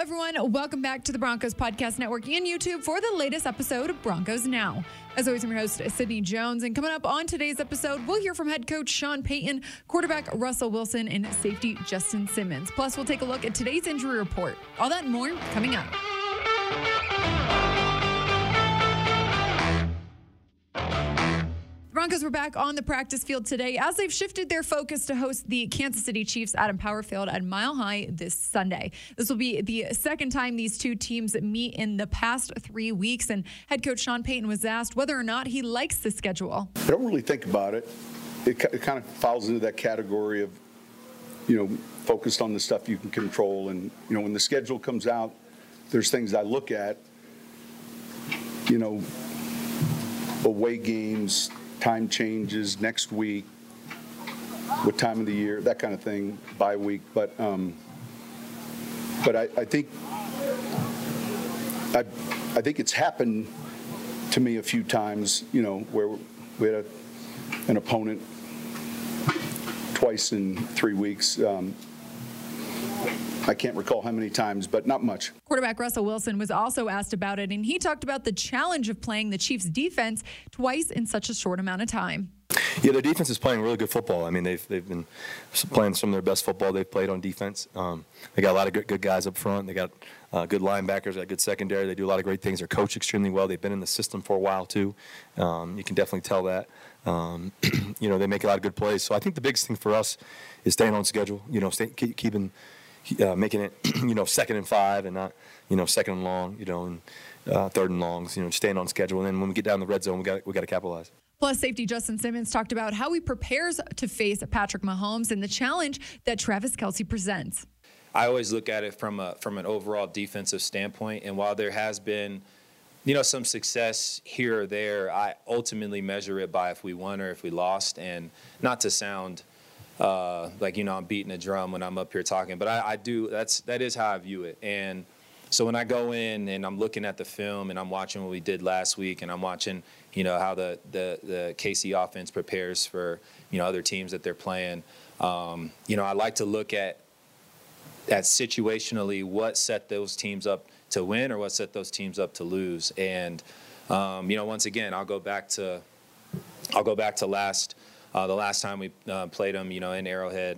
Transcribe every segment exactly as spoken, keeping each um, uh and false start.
everyone. Welcome back to the Broncos Podcast Network and YouTube for the latest episode of Broncos Now. As always, I'm your host, Sydney Jones. And coming up on today's episode, we'll hear from head coach Sean Payton, quarterback Russell Wilson, and safety Justin Simmons. Plus, we'll take a look at today's injury report. All that and more coming up. Broncos were back on the practice field today as they've shifted their focus to host the Kansas City Chiefs at Empower Field at Mile High this Sunday. This will be the second time these two teams meet in the past three weeks, and head coach Sean Payton was asked whether or not he likes the schedule. I don't really think about it. It, it kind of falls into that category of, you know, focused on the stuff you can control. And, you know, when the schedule comes out, there's things I look at, you know, away games, time changes next week, what time of the year, that kind of thing, bye week. But um, but I, I think I I think it's happened to me a few times, you know, where we had a, an opponent twice in three weeks. Um, I can't recall how many times, but not much. Quarterback Russell Wilson was also asked about it, and he talked about the challenge of playing the Chiefs' defense twice in such a short amount of time. Yeah, their defense is playing really good football. I mean, they've they've been playing some of their best football they've played on defense. Um, they got a lot of good, good guys up front. They got uh, good linebackers, got good secondary. They do a lot of great things. They're coached extremely well. They've been in the system for a while, too. Um, you can definitely tell that. Um, you know, they make a lot of good plays. So I think the biggest thing for us is staying on schedule, you know, stay, keep, keeping – Uh, making it, you know, second and five and not, you know, second and long, you know, and uh, third and longs, you know, staying on schedule. And then when we get down in the red zone, we got we got to capitalize. Plus, safety Justin Simmons talked about how he prepares to face Patrick Mahomes and the challenge that Travis Kelsey presents. I always look at it from a from an overall defensive standpoint, and while there has been, you know, some success here or there, I ultimately measure it by if we won or if we lost, and not to sound Uh, like, you know, I'm beating a drum when I'm up here talking, but I, I do, that's, that is how I view it. And so when I go in and I'm looking at the film and I'm watching what we did last week and I'm watching, you know, how the, the, the K C offense prepares for, you know, other teams that they're playing, um, you know, I like to look at, at situationally what set those teams up to win or what set those teams up to lose. And, um, you know, once again, I'll go back to, I'll go back to last Uh, the last time we uh, played them, you know, in Arrowhead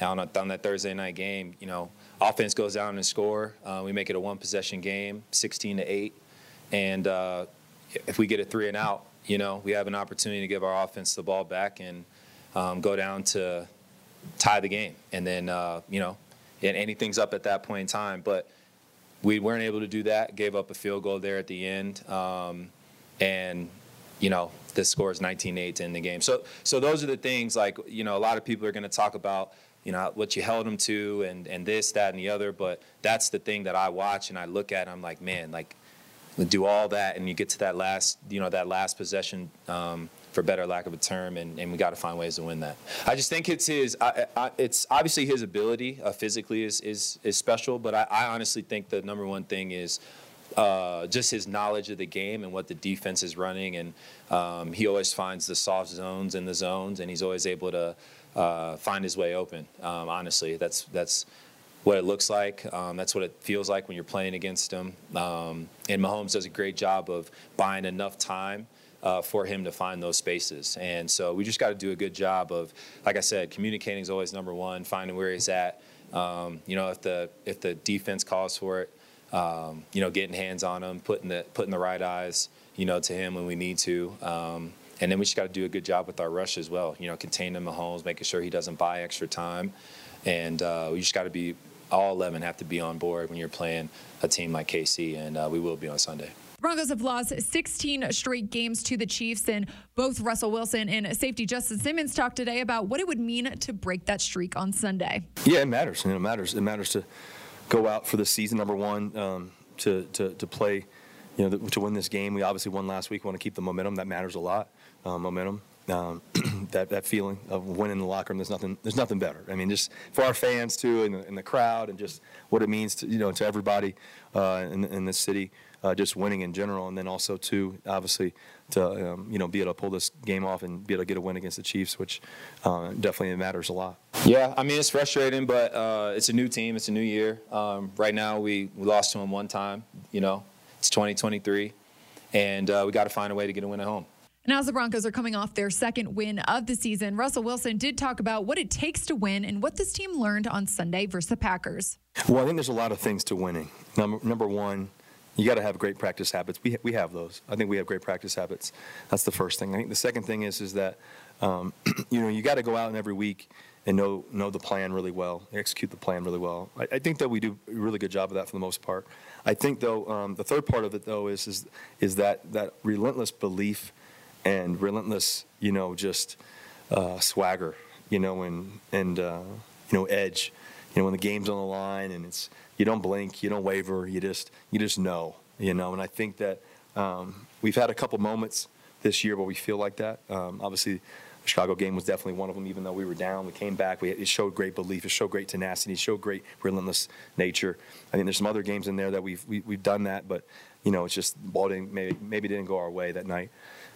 on, a, on that Thursday night game, you know, offense goes down and score. Uh, we make it a one-possession game, sixteen to eight. And uh, if we get a three and out, you know, we have an opportunity to give our offense the ball back and um, go down to tie the game. And then, uh, you know, and anything's up at that point in time. But we weren't able to do that, gave up a field goal there at the end. Um, and, you know, the score is nineteen eight to end the game. So so those are the things, like, you know, a lot of people are going to talk about, you know, what you held them to and, and this, that, and the other. But that's the thing that I watch and I look at and I'm like, man, like, do all that and you get to that last, you know, that last possession, um, for better lack of a term, and, and we got to find ways to win that. I just think it's his, I, I, it's obviously his ability uh, physically is, is, is special, but I, I honestly think the number one thing is Uh, just his knowledge of the game and what the defense is running, and um, he always finds the soft zones in the zones, and he's always able to uh, find his way open. Um, honestly, that's that's what it looks like. Um, that's what it feels like when you're playing against him. Um, and Mahomes does a great job of buying enough time uh, for him to find those spaces. And so we just got to do a good job of, like I said, communicating is always number one. Finding where he's at. Um, you know, if the if the defense calls for it. Um, you know, getting hands on him, putting the putting the right eyes, you know, to him when we need to. Um, and then we just got to do a good job with our rush as well. You know, containing Mahomes, making sure he doesn't buy extra time. And uh, we just got to be, all eleven have to be on board when you're playing a team like K C, and uh, we will be on Sunday. The Broncos have lost sixteen straight games to the Chiefs, and both Russell Wilson and safety Justin Simmons talked today about what it would mean to break that streak on Sunday. Yeah, it matters. You know, it matters. It matters to go out for the season, number one, um, to, to, to play, you know, to, to win this game. We obviously won last week. We want to keep the momentum. That matters a lot, uh, momentum. Um, that, that feeling of winning the locker room, there's nothing there's nothing better. I mean, just for our fans, too, and, and the crowd, and just what it means to, you know, to everybody uh, in, in this city, uh, just winning in general. And then also, too, obviously, to, um, you know, be able to pull this game off and be able to get a win against the Chiefs, which uh, definitely matters a lot. Yeah, I mean, it's frustrating, but uh, it's a new team. It's a new year. Um, right now, we, we lost to them one time, you know. It's twenty twenty-three, and uh, we got to find a way to get a win at home. And as the Broncos are coming off their second win of the season, Russell Wilson did talk about what it takes to win and what this team learned on Sunday versus the Packers. Well, I think there's a lot of things to winning. Number, number one, you got to have great practice habits. We we have those. I think we have great practice habits. That's the first thing. I think the second thing is is that um, you know, you got to go out in every week and know know the plan really well, execute the plan really well. I, I think that we do a really good job of that for the most part. I think, though, um, the third part of it, though, is is is that that relentless belief and relentless, you know, just uh, swagger, you know, and and uh, you know, edge. You know, when the game's on the line and it's, you don't blink, you don't waver, you just you just know, you know. And I think that um, we've had a couple moments this year where we feel like that. Um, obviously, the Chicago game was definitely one of them. Even though we were down, we came back. We, it showed great belief. It showed great tenacity. It showed great relentless nature. I think there's some other games in there that we've we, we've done that, but you know, it's just the ball didn't maybe maybe didn't go our way that night.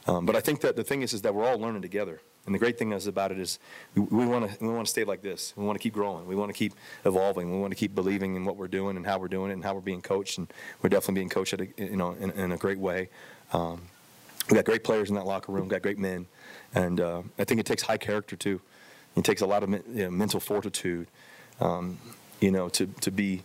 Um, but I think that the thing is is that we're all learning together. And the great thing is about it is we want to we want to stay like this. We want to keep growing. We want to keep evolving. We want to keep believing in what we're doing and how we're doing it and how we're being coached. And we're definitely being coached at a, you know, in, in a great way. Um, we got great players in that locker room. We got great men. And uh, I think it takes high character too. It takes a lot of you know, mental fortitude, um, you know, to to be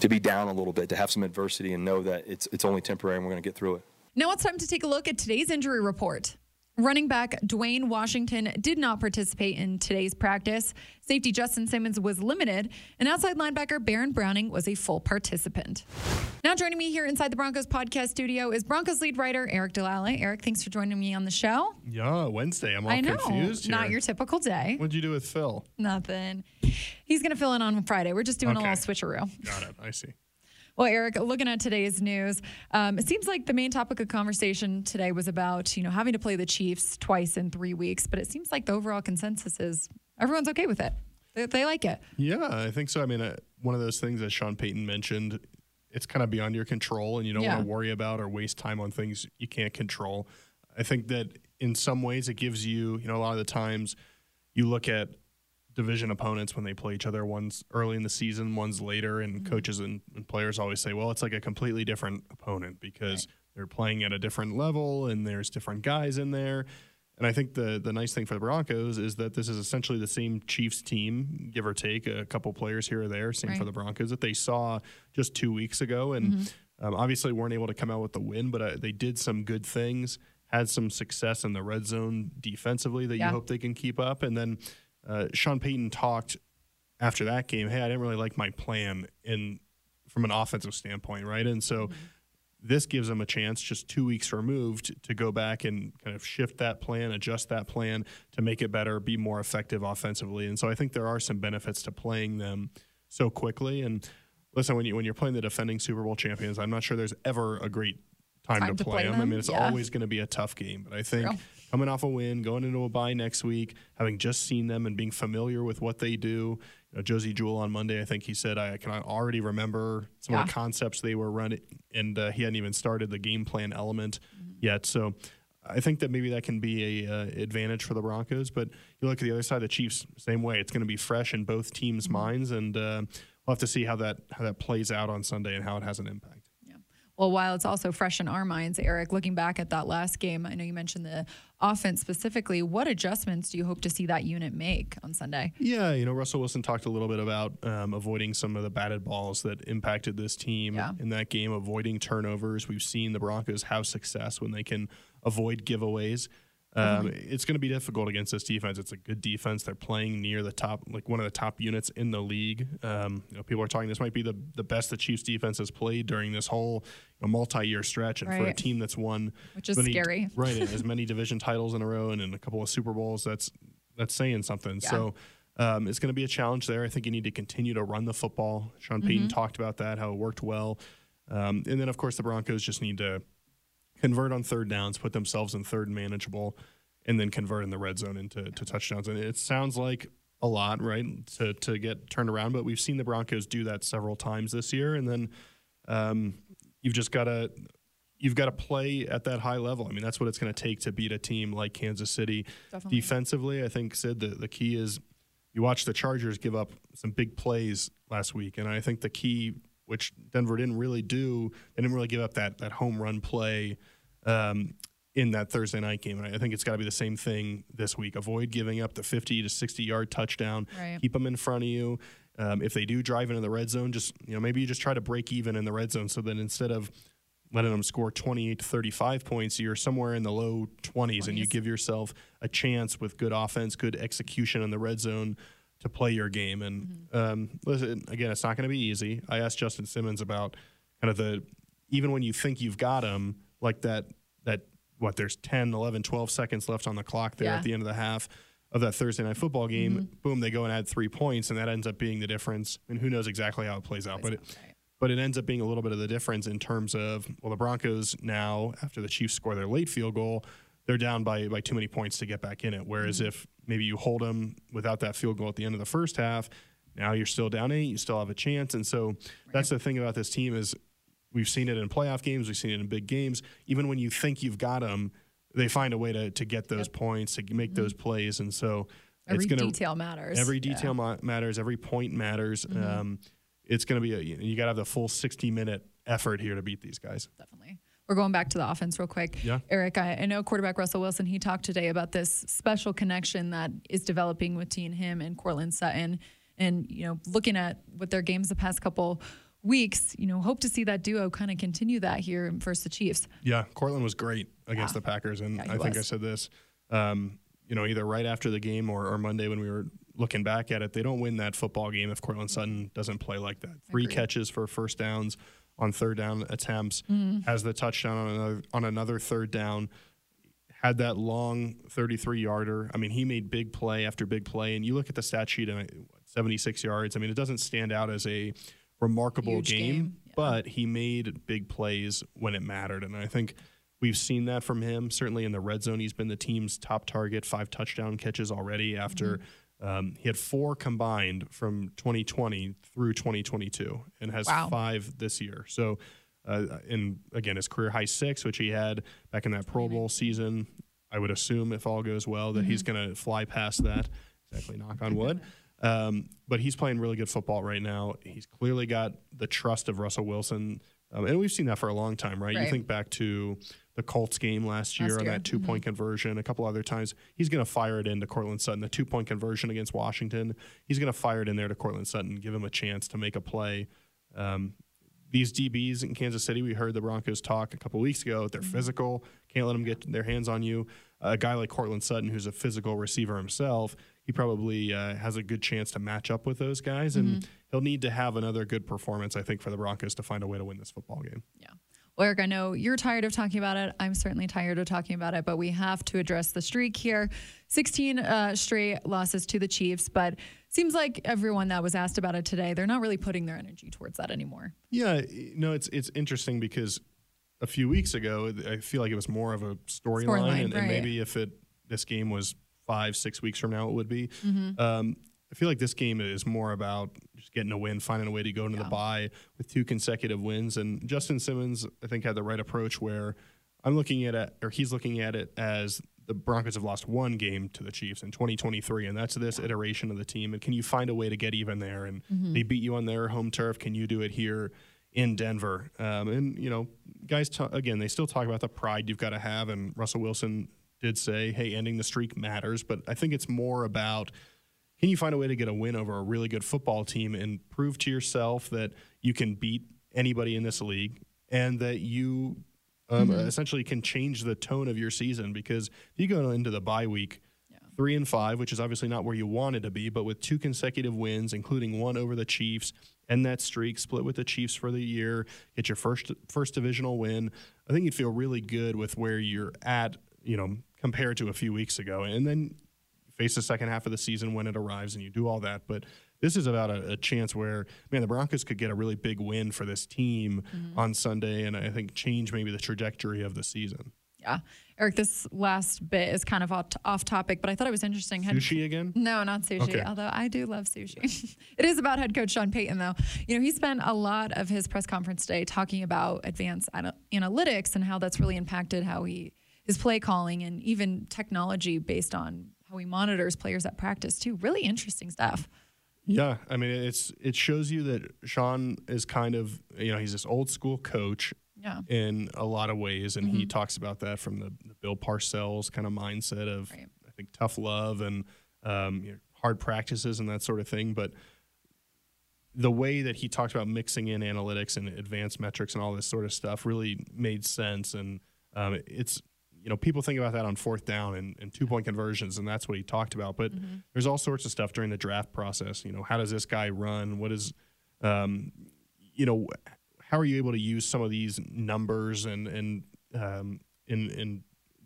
to be down a little bit, to have some adversity, and know that it's it's only temporary and we're going to get through it. Now it's time to take a look at today's injury report. Running back Dwayne Washington did not participate in today's practice. Safety Justin Simmons was limited, and outside linebacker Baron Browning was a full participant. Now joining me here inside the Broncos podcast studio is Broncos lead writer Aric DiLalla. Aric, thanks for joining me on the show. Yeah, Wednesday. I'm all I know, confused here. Not your typical day. What'd you do with Phil? Nothing. He's going to fill in on Friday. We're just doing okay. A little switcheroo. Got it. I see. Well, Aric, looking at today's news, um, it seems like the main topic of conversation today was about, you know, having to play the Chiefs twice in three weeks. But it seems like the overall consensus is everyone's okay with it. They, they like it. Yeah, I think so. I mean, uh, one of those things that Sean Payton mentioned, it's kind of beyond your control and you don't yeah. want to worry about or waste time on things you can't control. I think that in some ways it gives you, you know, a lot of the times you look at division opponents when they play each other, one's early in the season, one's later, and mm-hmm. coaches and, and players always say, well, it's like a completely different opponent because right. they're playing at a different level and there's different guys in there. And I think the the nice thing for the Broncos is that this is essentially the same Chiefs team, give or take a couple players here or there, same right. for the Broncos, that they saw just two weeks ago and mm-hmm. um, obviously weren't able to come out with the win, but uh, they did some good things, had some success in the red zone defensively that yeah. you hope they can keep up. And then Uh, Sean Payton talked after that game, hey, I didn't really like my plan in from an offensive standpoint, right? And so mm-hmm. this gives them a chance, just two weeks removed, to go back and kind of shift that plan, adjust that plan to make it better, be more effective offensively. And so I think there are some benefits to playing them so quickly. And listen, when, you, when you're playing the defending Super Bowl champions, I'm not sure there's ever a great time, time to, to play, play them. them. I mean, it's yeah. always going to be a tough game, but I think – coming off a win, going into a bye next week, having just seen them and being familiar with what they do. You know, Josie Jewell on Monday, I think he said, I can already remember some yeah. of the concepts they were running, and uh, he hadn't even started the game plan element mm-hmm. yet. So I think that maybe that can be a uh, advantage for the Broncos. But you look at the other side, the Chiefs, same way. It's going to be fresh in both teams' mm-hmm. minds, and uh, we'll have to see how that how that plays out on Sunday and how it has an impact. Well, while it's also fresh in our minds, Aric, looking back at that last game, I know you mentioned the offense specifically. What adjustments do you hope to see that unit make on Sunday? Yeah, you know, Russell Wilson talked a little bit about um, avoiding some of the batted balls that impacted this team yeah. in that game, avoiding turnovers. We've seen the Broncos have success when they can avoid giveaways. Um, mm-hmm. It's going to be difficult against this defense. It's a good defense. They're playing near the top, like one of the top units in the league. Um, you know, people are talking this might be the, the best the Chiefs defense has played during this whole you know, multi-year stretch. And right. for a team that's won, which is many, scary, right, as many division titles in a row and in a couple of Super Bowls, that's that's saying something. Yeah. So um, it's going to be a challenge there. I think you need to continue to run the football. Sean Payton mm-hmm. talked about that, how it worked well, um, and then of course the Broncos just need to convert on third downs, put themselves in third and manageable, and then convert in the red zone into to touchdowns. And it sounds like a lot, right, to to get turned around, but we've seen the Broncos do that several times this year. And then um, you've just got to you've got to play at that high level. I mean, that's what it's going to take to beat a team like Kansas City. Definitely. Defensively, I think, Sid, the, the key is you watch the Chargers give up some big plays last week, and I think the key, which Denver didn't really do, they didn't really give up that that home run play um, in that Thursday night game. And I think it's got to be the same thing this week. Avoid giving up the fifty to sixty yard touchdown. Right. Keep them in front of you. Um, if they do drive into the red zone, just, you know, maybe you just try to break even in the red zone, so that instead of letting them score twenty-eight to thirty-five points, you're somewhere in the low twenties, and you give yourself a chance with good offense, good execution in the red zone to play your game. And mm-hmm. um, listen, again, it's not going to be easy. I asked Justin Simmons about kind of the, even when you think you've got him, like that, that what, there's ten, eleven, twelve seconds left on the clock there yeah. at the end of the half of that Thursday night football game. Mm-hmm. Boom, they go and add three points, and that ends up being the difference. And who knows exactly how it plays out, it plays but it, right. But it ends up being a little bit of the difference in terms of, well, the Broncos now, after the Chiefs score their late field goal, they're down by, by too many points to get back in it. Whereas mm-hmm. if maybe you hold them without that field goal at the end of the first half, now you're still down eight, you still have a chance. And so right. that's the thing about this team is we've seen it in playoff games, we've seen it in big games. Even when you think you've got them, they find a way to, to get those yep. points, to make mm-hmm. those plays. And so every it's gonna, detail matters. Every detail yeah. matters. Every point matters. Mm-hmm. Um It's going to be a, you got to have the full sixty minute effort here to beat these guys. Definitely. We're going back to the offense real quick. Yeah. Aric, I, I know quarterback Russell Wilson, he talked today about this special connection that is developing between him and Cortland Sutton. And, you know, looking at what their games the past couple weeks, you know, hope to see that duo kind of continue that here versus the Chiefs. Yeah. Cortland was great against yeah. the Packers. And yeah, I was. think I said this, um, you know, either right after the game or, or Monday when we were looking back at it, they don't win that football game if Cortland Sutton doesn't play like that. Three Agreed. catches for first downs on third down attempts, mm. has the touchdown on another, on another third down, had that long thirty-three yarder. I mean, he made big play after big play. And you look at the stat sheet, and seventy-six yards. I mean, it doesn't stand out as a remarkable Huge game, game. Yeah. but he made big plays when it mattered. And I think we've seen that from him. Certainly in the red zone, he's been the team's top target, five touchdown catches already after mm-hmm. – Um, he had four combined from twenty twenty through twenty twenty-two and has wow. five this year. So, uh, and again, his career high six, which he had back in that Pro Bowl season. I would assume if all goes well that mm-hmm. he's going to fly past that. Exactly, knock on wood. Um, but he's playing really good football right now. He's clearly got the trust of Russell Wilson. Um, and we've seen that for a long time, right? right? You think back to the Colts game last year, last year. on that two-point mm-hmm. conversion, a couple other times. He's going to fire it into Cortland Sutton. The two-point conversion against Washington, he's going to fire it in there to Cortland Sutton, give him a chance to make a play. Um, these D Bs in Kansas City, we heard the Broncos talk a couple weeks ago. They're mm-hmm. physical. Can't let them get their hands on you. Uh, a guy like Cortland Sutton, who's a physical receiver himself, he probably uh, has a good chance to match up with those guys, and mm-hmm. he'll need to have another good performance, I think, for the Broncos to find a way to win this football game. Yeah. Well, Aric, I know you're tired of talking about it. I'm certainly tired of talking about it, but we have to address the streak here. sixteen uh, straight losses to the Chiefs, but seems like everyone that was asked about it today, they're not really putting their energy towards that anymore. Yeah. No, it's it's interesting because a few weeks ago, I feel like it was more of a storyline, and, right. and maybe if it this game was five, six weeks from now it would be. Mm-hmm. Um, I feel like this game is more about just getting a win, finding a way to go into yeah. the bye with two consecutive wins. And Justin Simmons, I think, had the right approach where I'm looking at it, or he's looking at it as the Broncos have lost one game to the Chiefs in twenty twenty-three, and that's this yeah. iteration of the team. And can you find a way to get even there? And mm-hmm. they beat you on their home turf. Can you do it here in Denver? Um, and, you know, guys, t- again, they still talk about the pride you've got to have, and Russell Wilson did say, hey, ending the streak matters, but I think it's more about, can you find a way to get a win over a really good football team and prove to yourself that you can beat anybody in this league and that you um, mm-hmm. essentially can change the tone of your season? Because if you go into the bye week yeah. three and five, which is obviously not where you wanted to be, but with two consecutive wins, including one over the Chiefs, end that streak, split with the Chiefs for the year, get your first first divisional win, I think you'd feel really good with where you're at, you know, compared to a few weeks ago. And then face the second half of the season when it arrives, and you do all that. But this is about a, a chance where, man, the Broncos could get a really big win for this team mm-hmm. on Sunday, and I think change maybe the trajectory of the season. Yeah. Aric, this last bit is kind of off topic, but I thought it was interesting. Head sushi again? No, not sushi, okay. Although I do love sushi. It is about head coach Sean Payton, though. You know, he spent a lot of his press conference today talking about advanced analytics and how that's really impacted how he his play calling and even technology based on how he monitors players at practice, too. Really interesting stuff. Yeah, I mean, it's it shows you that Sean is kind of, you know, he's this old school coach. Yeah. In a lot of ways, and mm-hmm. he talks about that from the, the Bill Parcells kind of mindset of, right. I think, tough love and um, you know, hard practices and that sort of thing. But the way that he talked about mixing in analytics and advanced metrics and all this sort of stuff really made sense. And um, it's, you know, people think about that on fourth down and, and two-point conversions, and that's what he talked about. But mm-hmm. there's all sorts of stuff during the draft process. You know, how does this guy run? What is, um, you know, how are you able to use some of these numbers and and um, and, and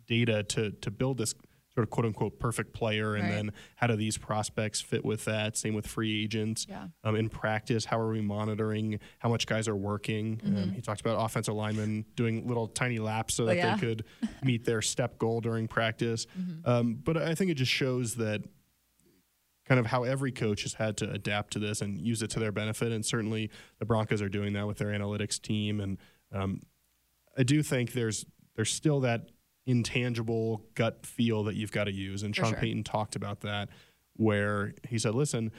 data to to build this sort of quote unquote perfect player? And right. then how do these prospects fit with that? Same with free agents. Yeah. Um, in practice, how are we monitoring how much guys are working? Mm-hmm. Um, he talked about offensive linemen doing little tiny laps so that oh, yeah. they could meet their step goal during practice. Mm-hmm. Um, but I think it just shows that kind of how every coach has had to adapt to this and use it to their benefit. And certainly the Broncos are doing that with their analytics team. And um, I do think there's there's still that intangible gut feel that you've got to use. And For Sean sure. Payton talked about that, where he said, listen,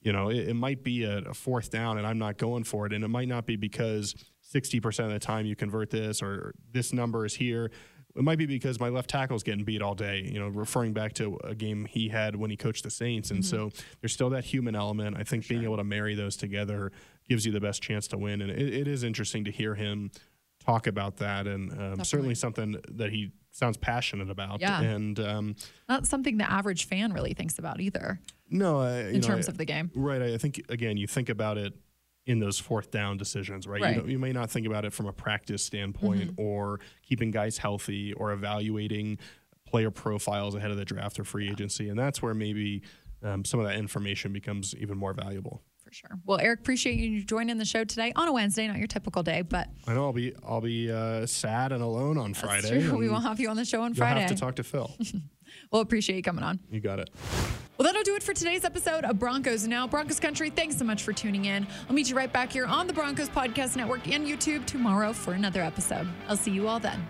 you know, it, it might be a, a fourth down and I'm not going for it. And it might not be because sixty percent of the time you convert this or this number is here. It might be because my left tackle's getting beat all day, you know, referring back to a game he had when he coached the Saints. And mm-hmm. so there's still that human element. I think sure. being able to marry those together gives you the best chance to win. And it, it is interesting to hear him talk about that, and um, certainly something that he sounds passionate about. Yeah. And um, not something the average fan really thinks about either. No. I, in know, terms I, of the game. Right. I think, again, you think about it in those fourth down decisions, right? right. You, don't, you may not think about it from a practice standpoint mm-hmm. or keeping guys healthy or evaluating player profiles ahead of the draft or free yeah. agency. And that's where maybe um, some of that information becomes even more valuable. For sure. Well, Aric, appreciate you joining the show today on a Wednesday, not your typical day, but I know I'll be, I'll be uh, sad and alone on that's Friday. True. We won't have you on the show on you'll Friday. You'll have to talk to Phil. Well, appreciate you coming on. You got it. Well, that'll do it for today's episode of Broncos Now. Broncos Country, thanks so much for tuning in. I'll meet you right back here on the Broncos Podcast Network and YouTube tomorrow for another episode. I'll see you all then.